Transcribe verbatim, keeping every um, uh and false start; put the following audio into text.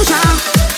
Usa.